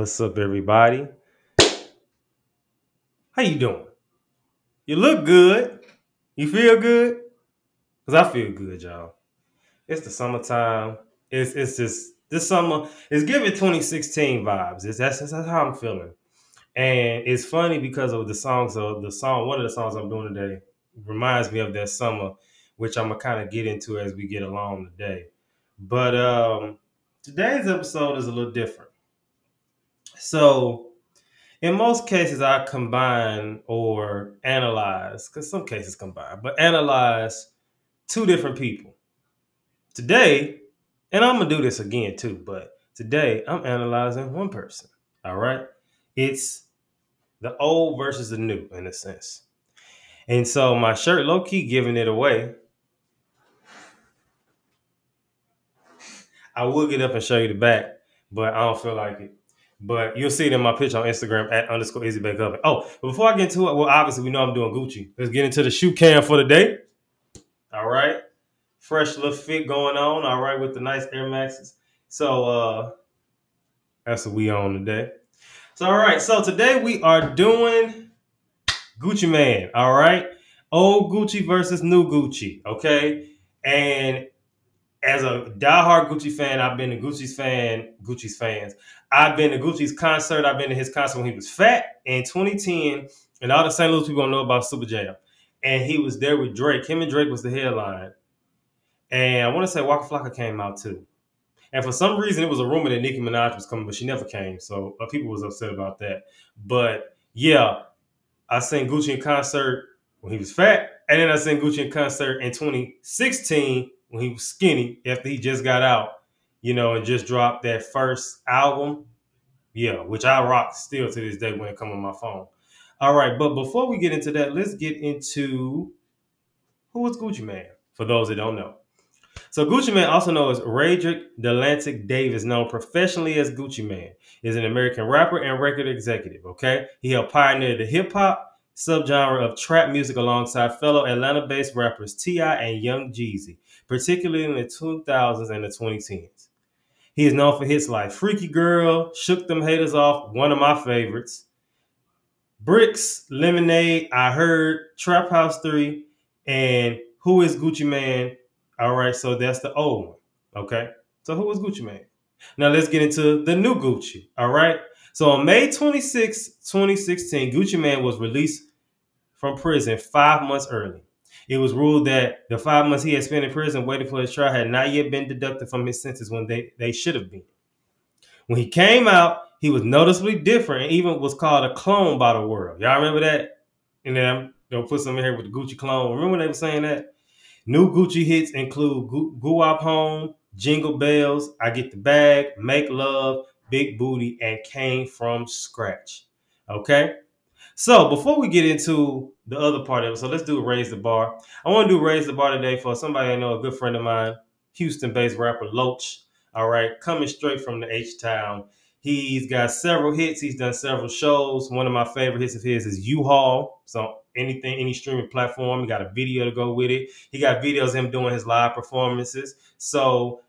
What's up, everybody? How you doing? You look good. You feel good? Because I feel good, y'all. It's the summertime. It's just this summer. It's giving 2016 vibes. That's how I'm feeling. And it's funny because of the songs. One of the songs I'm doing today reminds me of that summer, which I'm going to kind of get into as we get along today. But today's episode is a little different. So in most cases, I combine or analyze, because some cases combine, but analyze two different people. Today, and I'm going to do this again too, but today I'm analyzing one person. All right. It's the old versus the new in a sense. And so my shirt low-key giving it away. I will get up and show you the back, but I don't feel like it. But you'll see it in my picture on Instagram @_EasyBankGelvin. Oh, but before I get into it, well, obviously we know I'm doing Gucci. Let's get into the shoe cam for the day. All right. Fresh little fit going on. All right. With the nice Air Maxes. So that's what we on today. So, all right. So today we are doing Gucci Mane. All right. Old Gucci versus new Gucci. Okay. And as a diehard Gucci fan, I've been to Gucci's fans. I've been to Gucci's concert. I've been to his concert when he was fat in 2010. And all the St. Louis people don't know about Super Jam. And he was there with Drake. Him and Drake was the headline. And I want to say Waka Flocka came out too. And for some reason, it was a rumor that Nicki Minaj was coming, but she never came. So people was upset about that. But yeah, I seen Gucci in concert when he was fat. And then I seen Gucci in concert in 2016. When he was skinny, after he just got out, you know, and just dropped that first album. Yeah, which I rock still to this day when it comes on my phone. All right, but before we get into that, let's get into who is Gucci Mane, for those that don't know. So Gucci Mane, also known as Roderick Delantic Davis, known professionally as Gucci Mane, is an American rapper and record executive, okay? He helped pioneer the hip-hop subgenre of trap music alongside fellow Atlanta-based rappers T.I. and Young Jeezy, particularly in the 2000s and the 2010s. He is known for hits like Freaky Girl, Shook Them Haters Off, one of my favorites, Bricks, Lemonade, I Heard, Trap House 3, and Who is Gucci Mane? All right, so that's the old one, okay? So who is Gucci Mane? Now let's get into the new Gucci, all right? So on May 26, 2016, Gucci Mane was released from prison 5 months early. It was ruled that the 5 months he had spent in prison waiting for his trial had not yet been deducted from his sentence when they should have been. When he came out, he was noticeably different and even was called a clone by the world. Y'all remember that? And then I'm going to put something in here with the Gucci clone. Remember when they were saying that? New Gucci hits include Guap Home, Jingle Bells, I Get the Bag, Make Love, Big Booty, and Came From Scratch. Okay? So before we get into the other part of it, so let's do Raise the Bar. I want to do Raise the Bar today for somebody I know, a good friend of mine, Houston-based rapper Loach, all right, coming straight from the H-Town. He's got several hits. He's done several shows. One of my favorite hits of his is U-Haul. So anything, any streaming platform, he got a video to go with it. He got videos of him doing his live performances. So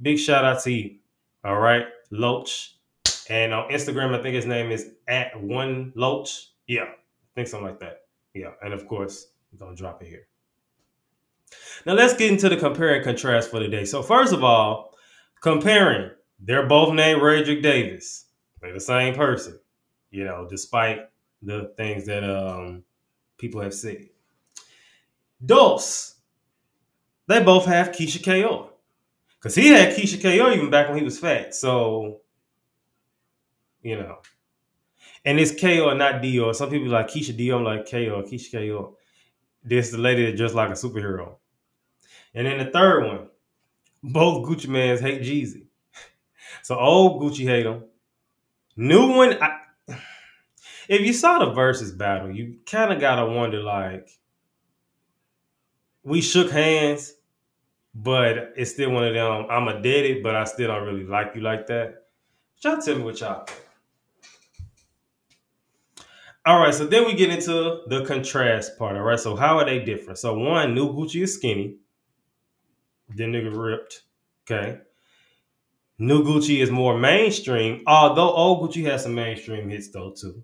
big shout out to you, all right, Loach. And on Instagram, I think his name is @1Loach. Yeah, I think something like that. Yeah, and of course, we're going to drop it here. Now, let's get into the compare and contrast for today. So first of all, comparing. They're both named Roderick Davis. They're the same person, you know, despite the things that people have said. Dos, they both have Keisha K.O. Because he had Keisha K.O. even back when he was fat. So, you know, and it's K.O. not D.O. Some people like Keisha D.O. I'm like K.O., Keisha K.O. This is the lady that dressed like a superhero. And then the third one, both Gucci Mans hate Jeezy. So old Gucci hate him. New one, if you saw the versus battle, you kind of got to wonder, like, we shook hands, but it's still one of them, I'm a daddy, but I still don't really like you like that. Y'all tell me what y'all think. All right, so then we get into the contrast part, all right? So how are they different? So one, new Gucci is skinny. Then nigga ripped, okay? New Gucci is more mainstream, although old Gucci has some mainstream hits though too.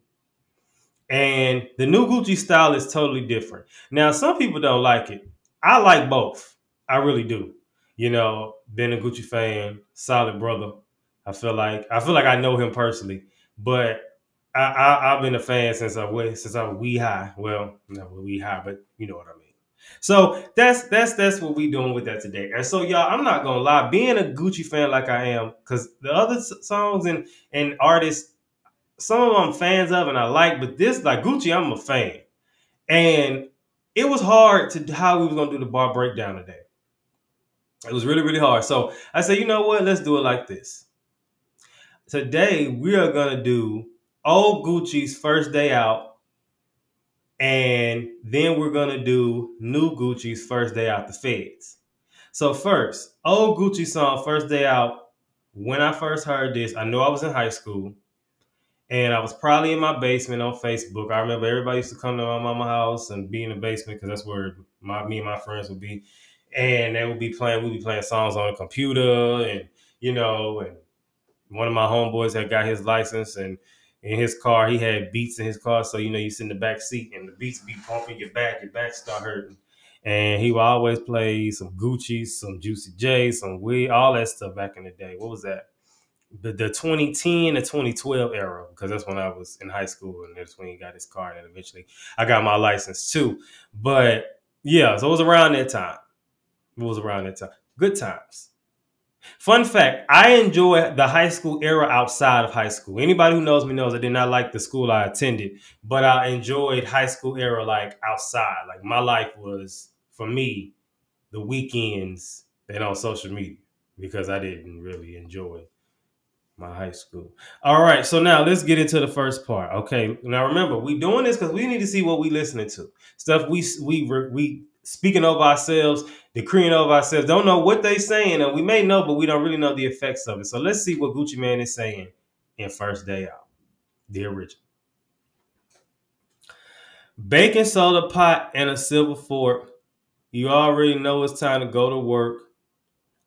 And the new Gucci style is totally different. Now, some people don't like it. I like both. I really do. You know, been a Gucci fan, solid brother. I feel like I know him personally, but I've been a fan since I was wee high. Well, not wee high, but you know what I mean. So that's what we doing with that today. And so, y'all, I'm not gonna lie, being a Gucci fan like I am, because the other songs and artists, some of them I'm fans of and I like, but this, like Gucci, I'm a fan. And it was hard to how we was gonna do the bar breakdown today. It was really, really hard. So I said, you know what? Let's do it like this. Today we are gonna do old Gucci's first day out. And then we're going to do new Gucci's first day out the feds. So first, old Gucci song, first day out. When I first heard this, I know I was in high school and I was probably in my basement on Facebook. I remember everybody used to come to my mama's house and be in the basement because that's where me and my friends would be. And they would be playing, we'd be playing songs on the computer and, you know, and one of my homeboys had got his license and in his car, he had Beats in his car. So, you know, you sit in the back seat and the Beats be pumping your back start hurting. And he would always play some Gucci, some Juicy J, some weed, all that stuff back in the day. What was that? The 2010 to 2012 era, because that's when I was in high school and that's when he got his car. And eventually I got my license too. But yeah, so it was around that time. Good times. Fun fact, I enjoy the high school era outside of high school. Anybody who knows me knows I did not like the school I attended, but I enjoyed high school era like outside. Like my life was, for me, the weekends and on social media because I didn't really enjoy my high school. All right, so now let's get into the first part. Okay, now remember, we doing this because we need to see what we listening to. Stuff we speaking over ourselves, decreeing over ourselves. Don't know what they saying. And we may know, but we don't really know the effects of it. So let's see what Gucci Mane is saying in First Day Out. The original. Baking soda pot and a silver fork. You already know it's time to go to work.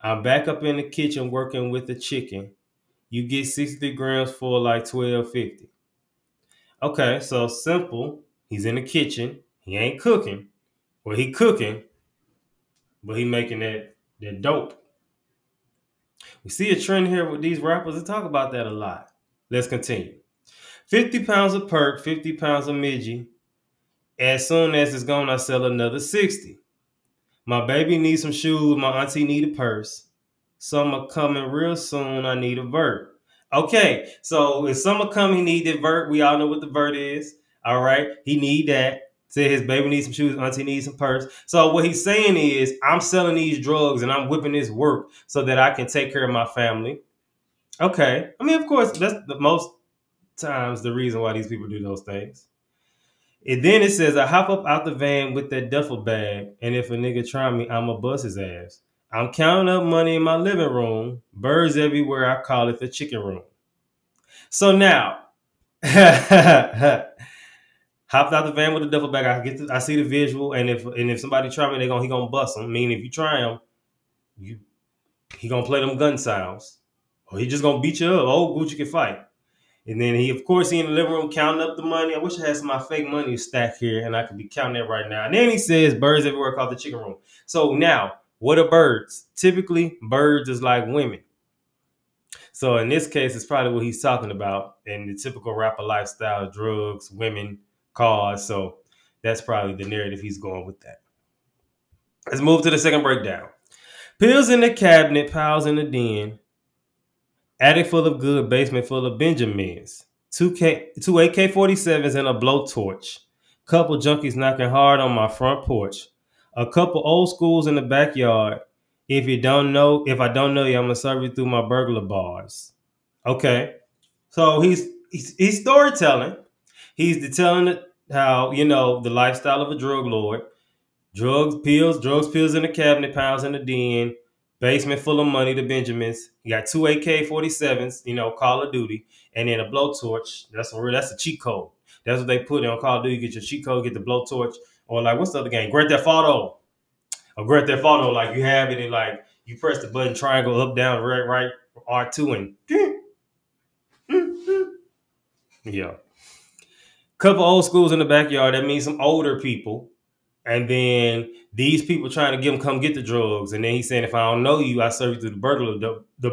I'm back up in the kitchen working with the chicken. You get 63 grams for like $12.50. Okay, so simple. He's in the kitchen. He ain't cooking. Well, he cooking, but he making that dope. We see a trend here with these rappers that talk about that a lot. Let's continue. 50 pounds of perk, 50 pounds of midgie. As soon as it's gone, I sell another 60. My baby needs some shoes. My auntie need a purse. Summer coming real soon. I need a vert. Okay, so if summer coming, he need that vert. We all know what the vert is. All right, he need that. Said his baby needs some shoes, auntie needs some purse. So what he's saying is, I'm selling these drugs and I'm whipping this work so that I can take care of my family. Okay. I mean, of course, that's the most times the reason why these people do those things. And then it says, I hop up out the van with that duffel bag. And if a nigga try me, I'ma bust his ass. I'm counting up money in my living room. Birds everywhere. I call it the chicken room. So now... Hopped out the van with a duffel bag. I see the visual, and if somebody try me, he gonna bust them. I mean, if you try him, he gonna play them gun sounds, or he just gonna beat you up. Old Gucci can fight. And then he in the living room counting up the money. I wish I had some of my fake money stack here, and I could be counting it right now. And then he says, "Birds everywhere, called the chicken room." So now, what are birds? Typically, birds is like women. So in this case, it's probably what he's talking about, and the typical rapper lifestyle: drugs, women. Cause so that's probably the narrative he's going with that. Let's move to the second breakdown. Pills in the cabinet, piles in the den. Attic full of good, basement full of Benjamins. Two AK-47s and a blowtorch. Couple junkies knocking hard on my front porch. A couple old schools in the backyard. If I don't know you, I'm gonna serve you through my burglar bars. Okay, so he's storytelling. He's telling how, you know, the lifestyle of a drug lord. Drugs, pills in the cabinet, pounds in the den, basement full of money, the Benjamins. You got two AK-47s, you know, Call of Duty, and then a blowtorch. That's a cheat code. That's what they put in on Call of Duty. You get your cheat code, get the blowtorch. Or like, what's the other game? Grand Theft Auto. Like you have it and like you press the button, triangle, up, down, right. R2 and yeah. Couple old schools in the backyard. That means some older people. And then these people trying to get him come get the drugs. And then he's saying, if I don't know you, I serve you through the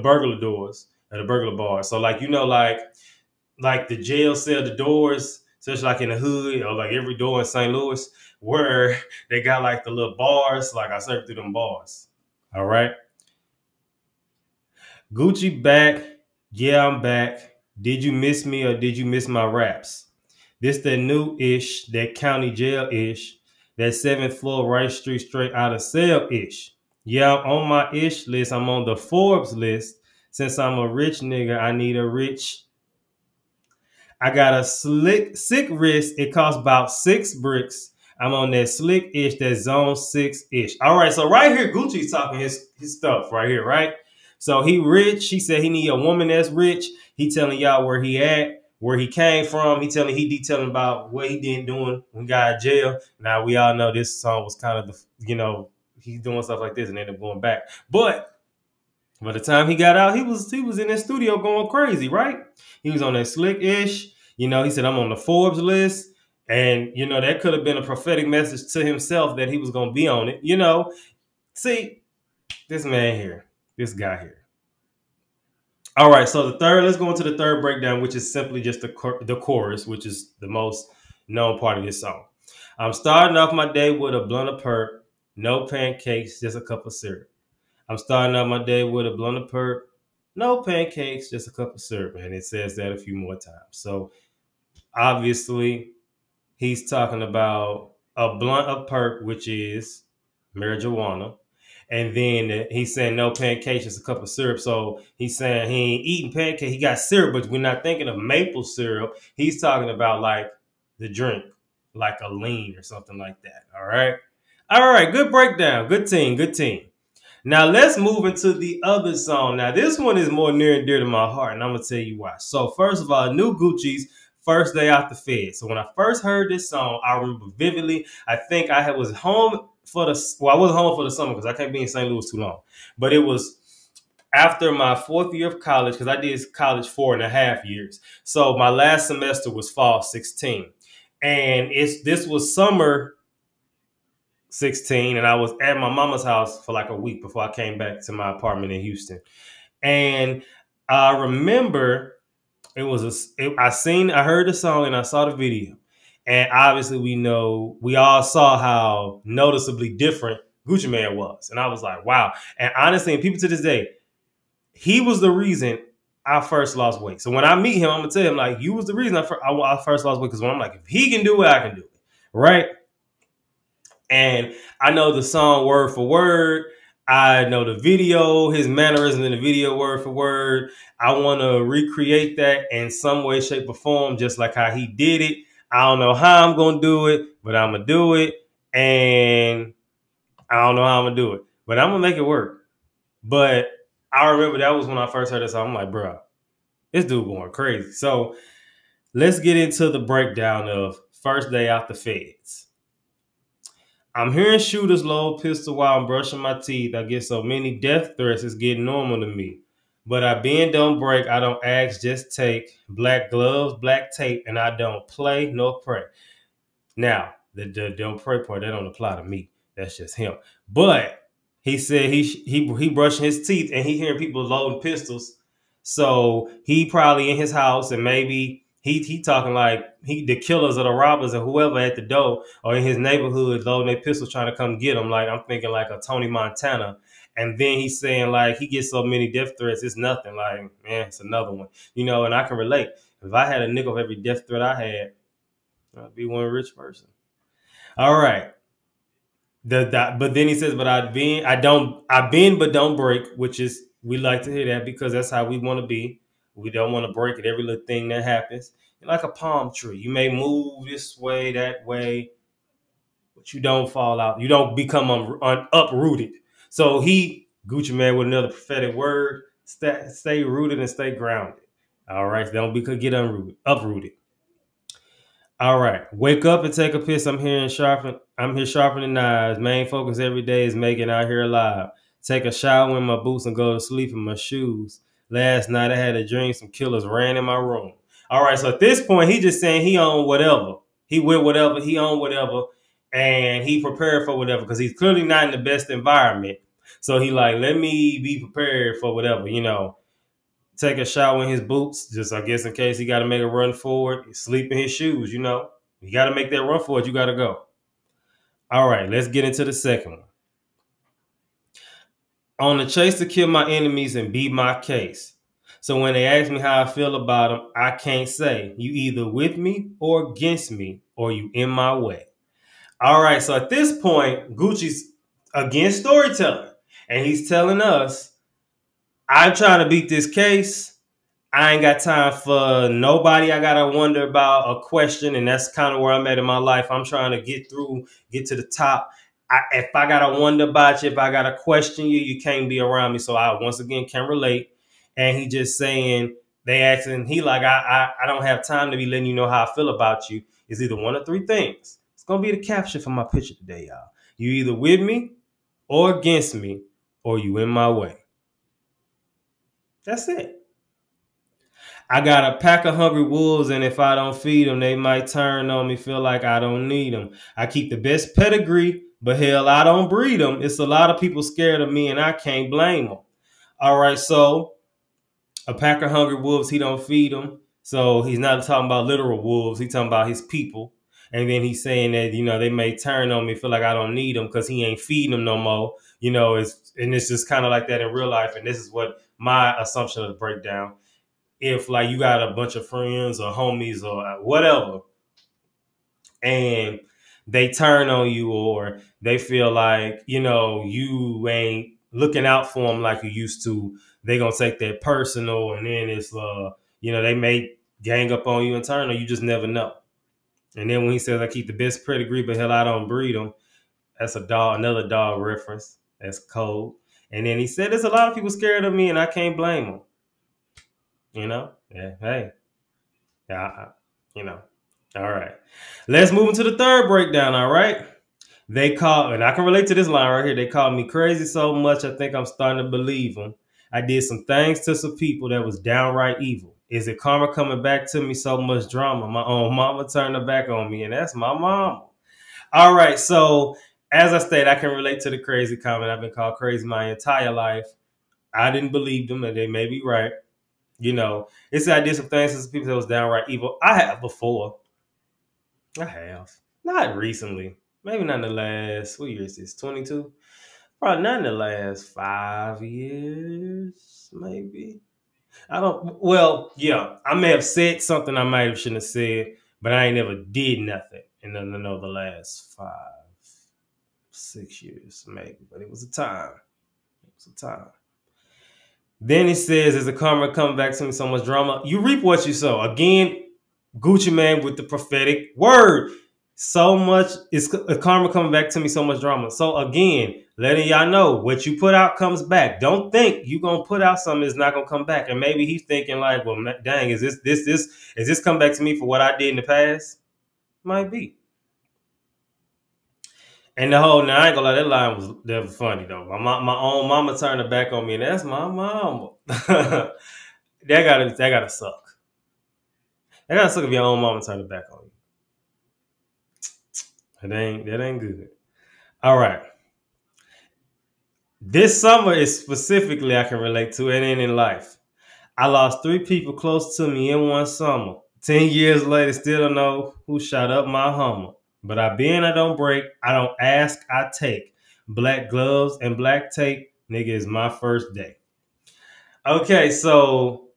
burglar doors or the burglar bars. So like, you know, like the jail cell, the doors, such like in the hood or like every door in St. Louis where they got like the little bars. Like I serve through them bars. All right. Gucci back. Yeah, I'm back. Did you miss me or did you miss my raps? This that new-ish, that county jail-ish, that 7th floor right street straight out of cell-ish. Yeah, I'm on my ish list. I'm on the Forbes list. Since I'm a rich nigga, I need a rich. I got a sick wrist. It costs about 6 bricks. I'm on that slick-ish, that zone 6-ish. All right, so right here, Gucci's talking his stuff right here, right? So he rich. He said he need a woman that's rich. He telling y'all where he at. Where he came from, he detailing about what he didn't doing when he got in jail. Now we all know this song was kind of the, you know, he's doing stuff like this and ended up going back. But by the time he got out, he was in his studio going crazy, right? He was on that slick-ish, you know. He said, "I'm on the Forbes list," and you know that could have been a prophetic message to himself that he was gonna be on it, you know. See, this man here, this guy here. All right, so let's go into the third breakdown, which is simply just the chorus, which is the most known part of this song. I'm starting off my day with a blunt of perp, no pancakes, just a cup of syrup. I'm starting off my day with a blunt of perp, no pancakes, just a cup of syrup. And it says that a few more times. So obviously he's talking about a blunt of perp, which is marijuana. And then he's saying no pancakes, just a cup of syrup. So he's saying he ain't eating pancakes. He got syrup, but we're not thinking of maple syrup. He's talking about like the drink, like a lean or something like that. All right. All right. Good breakdown. Good team. Now let's move into the other song. Now this one is more near and dear to my heart, and I'm going to tell you why. So first of all, New Gucci's first day out the Fed. So when I first heard this song, I remember vividly. I think I was home. I wasn't home for the summer because I can't be in St. Louis too long. But it was after my 4th year of college, because I did college 4.5 years. So my last semester was fall 16. And this was summer 16. And I was at my mama's house for like a week before I came back to my apartment in Houston. And I remember I heard the song and I saw the video. And obviously we all saw how noticeably different Gucci Mane was. And I was like, wow. And honestly, and people to this day, he was the reason I first lost weight. So when I meet him, I'm going to tell him, like, you was the reason I first lost weight. Because when I'm like, if he can do it, I can do it. Right? And I know the song word for word. I know the video, his mannerism in the video word for word. I want to recreate that in some way, shape, or form, just like how he did it. I don't know how I'm going to do it, but I'm going to do it. And I don't know how I'm going to do it, but I'm going to make it work. But I remember that was when I first heard this song. I'm like, bro, this dude going crazy. So let's get into the breakdown of First Day Out the Feds. I'm hearing shooters load pistol while I'm brushing my teeth. I get so many death threats, it's getting normal to me. But I bend, don't break. I don't ask, just take. Black gloves, black tape, and I don't play nor pray. Now, the don't pray part, that don't apply to me. That's just him. But he said he brushing his teeth and he hearing people loading pistols. So he probably in his house and maybe he talking like the killers or the robbers or whoever at the door or in his neighborhood loading their pistols trying to come get him. Like I'm thinking like a Tony Montana. And then he's saying, like, he gets so many death threats, it's nothing. Like, man, it's another one. You know, and I can relate. If I had a nickel of every death threat I had, I'd be one rich person. All right. But then he says, but I bend but don't break, which is, we like to hear that because that's how we want to be. We don't want to break at every little thing that happens. You're like a palm tree. You may move this way, that way, but you don't fall out. You don't become uprooted. So Gucci Mane with another prophetic word, stay rooted and stay grounded. All right. So don't get uprooted. All right. Wake up and take a piss. I'm here sharpening knives. Main focus every day is making out here alive. Take a shower in my boots and go to sleep in my shoes. Last night I had a dream some killers ran in my room. All right, so at this point, he just saying he on whatever. He with whatever, he on whatever, and he prepared for whatever because he's clearly not in the best environment. So he like, let me be prepared for whatever, you know. Take a shower in his boots, just I guess in case he got to make a run forward. Sleep in his shoes, you know. You got to make that run forward. You got to go. All right, let's get into the second one. On the chase to kill my enemies and beat my case. So when they ask me how I feel about them, I can't say. You either with me or against me, or you in my way. All right, so at this point, Gucci's against storytelling, and he's telling us, I'm trying to beat this case. I ain't got time for nobody. I got to wonder about a question, and that's kind of where I'm at in my life. I'm trying to get through, get to the top. If I got to wonder about you, if I got to question you, you can't be around me. So I, once again, can relate. And he just saying, they asking, he like, I don't have time to be letting you know how I feel about you. It's either one of three things. It's going to be the caption for my picture today, y'all. You either with me or against me, or you in my way. That's it. I got a pack of hungry wolves, and if I don't feed them, they might turn on me, feel like I don't need them. I keep the best pedigree, but hell, I don't breed them. It's a lot of people scared of me, and I can't blame them. All right, so a pack of hungry wolves, he don't feed them. So he's not talking about literal wolves. He's talking about his people. And then he's saying that, you know, they may turn on me, feel like I don't need them because he ain't feeding them no more. You know, it's just kind of like that in real life. And this is what my assumption of the breakdown. If like you got a bunch of friends or homies or whatever, and they turn on you or they feel like, you know, you ain't looking out for them like you used to, they going to take that personal. And then it's, you know, they may gang up on you and turn on you. You just never know. And then when he says, I keep the best pedigree, but hell, I don't breed them. That's a dog, another dog reference. That's cold. And then he said, there's a lot of people scared of me and I can't blame them. You know? Yeah. Hey. Yeah. You know. All right. Let's move into the third breakdown. All right. They call, and I can relate to this line right here. They called me crazy so much. I think I'm starting to believe them. I did some things to some people that was downright evil. Is it karma coming back to me? So much drama. My own mama turned her back on me, and that's my mama. All right. So as I stated, I can relate to the crazy comment. I've been called crazy my entire life. I didn't believe them, and they may be right. You know, it's I did some things to some people that was downright evil. I have before. I have. Not recently. Maybe not in the last, what year is this, 22? Probably not in the last 5 years, maybe. Yeah, I may have said something I might have shouldn't have said, but I ain't never did nothing in the last 5, 6 years, maybe. But it was a time. Then he says, is the karma come back to me? So much drama. You reap what you sow. Again, Gucci Mane with the prophetic word. So much is karma coming back to me, so much drama. So again, letting y'all know what you put out comes back. Don't think you're going to put out something that's not going to come back. And maybe he's thinking like, well, dang, is this come back to me for what I did in the past? Might be. And the whole, now I ain't gonna lie, that line was never funny though. My own mama turned her back on me, and that's my mama. That gotta suck. That gotta suck if your own mama turned her back on you. That ain't good. All right. This summer is specifically I can relate to it in life. I lost 3 people close to me in one summer. 10 years later, still don't know who shot up my Hummer. But I bend, I don't break. I don't ask, I take. Black gloves and black tape, nigga, is my first day. Okay, so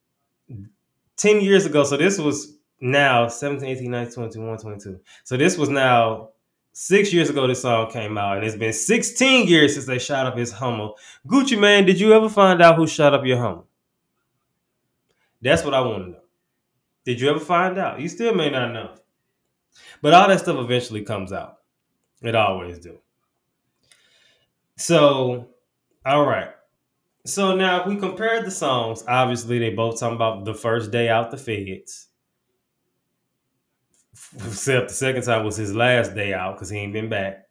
10 years ago, so this was now 17, 18, 19, 21, 22. So this was now 6 years ago this song came out, and it's been 16 years since they shot up his Hummer. Gucci Mane, did you ever find out who shot up your Hummer? That's what I want to know. Did you ever find out? You still may not know. But all that stuff eventually comes out. It always do. So, all right. So now if we compare the songs, obviously they both talking about the first day out the feds. Except the second time was his last day out because he ain't been back.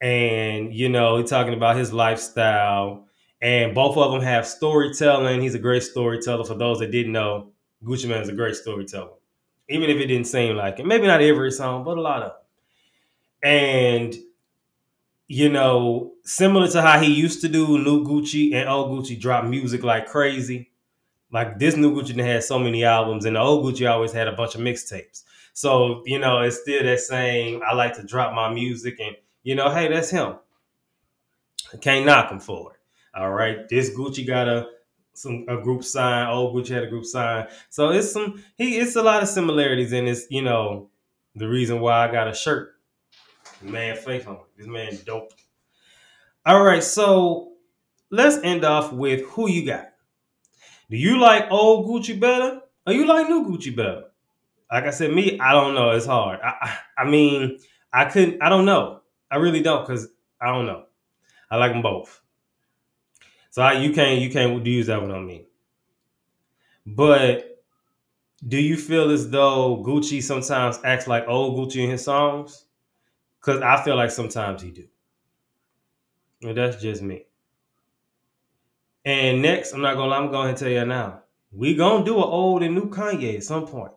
And, you know, he's talking about his lifestyle And both of them have storytelling. He's a great storyteller. For those that didn't know, Gucci Mane is a great storyteller. Even if it didn't seem like it. Maybe not every song, but a lot of them. And, you know, similar to how he used to do, New Gucci and Old Gucci dropped music like crazy. Like, this New Gucci had so many albums, and the Old Gucci always had a bunch of mixtapes. So, you know, it's still that same, I like to drop my music and, you know, hey, that's him. I can't knock him for it. All right. This Gucci got a group sign. Old Gucci had a group sign. So it's it's a lot of similarities. And it's, you know, the reason why I got a shirt. Man, fake on it. This man dope. All right. So let's end off with who you got. Do you like Old Gucci better or you like New Gucci better? Like I said, me, I don't know. It's hard. I mean, I don't know. I really don't, because I don't know. I like them both. So you can't use that one on me. But do you feel as though Gucci sometimes acts like Old Gucci in his songs? Because I feel like sometimes he do. Well, that's just me. And next, I'm not going to lie, I'm going to tell you now. We going to do an old and new Kanye at some point.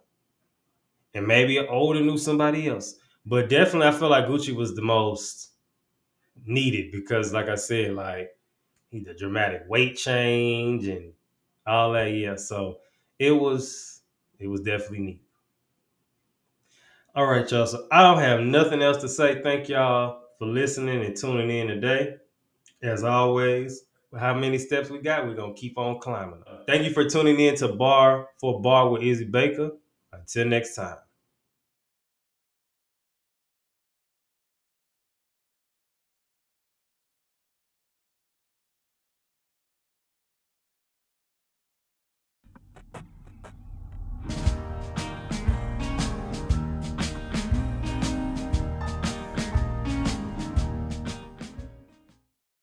And maybe an old and new somebody else. But definitely, I feel like Gucci was the most needed because, like I said, like, the dramatic weight change and all that, yeah. So it was definitely neat. All right, y'all. So I don't have nothing else to say. Thank y'all for listening and tuning in today. As always, with how many steps we got, we're gonna keep on climbing. Thank you for tuning in to Bar for Bar with Izzy Baker. Until next time.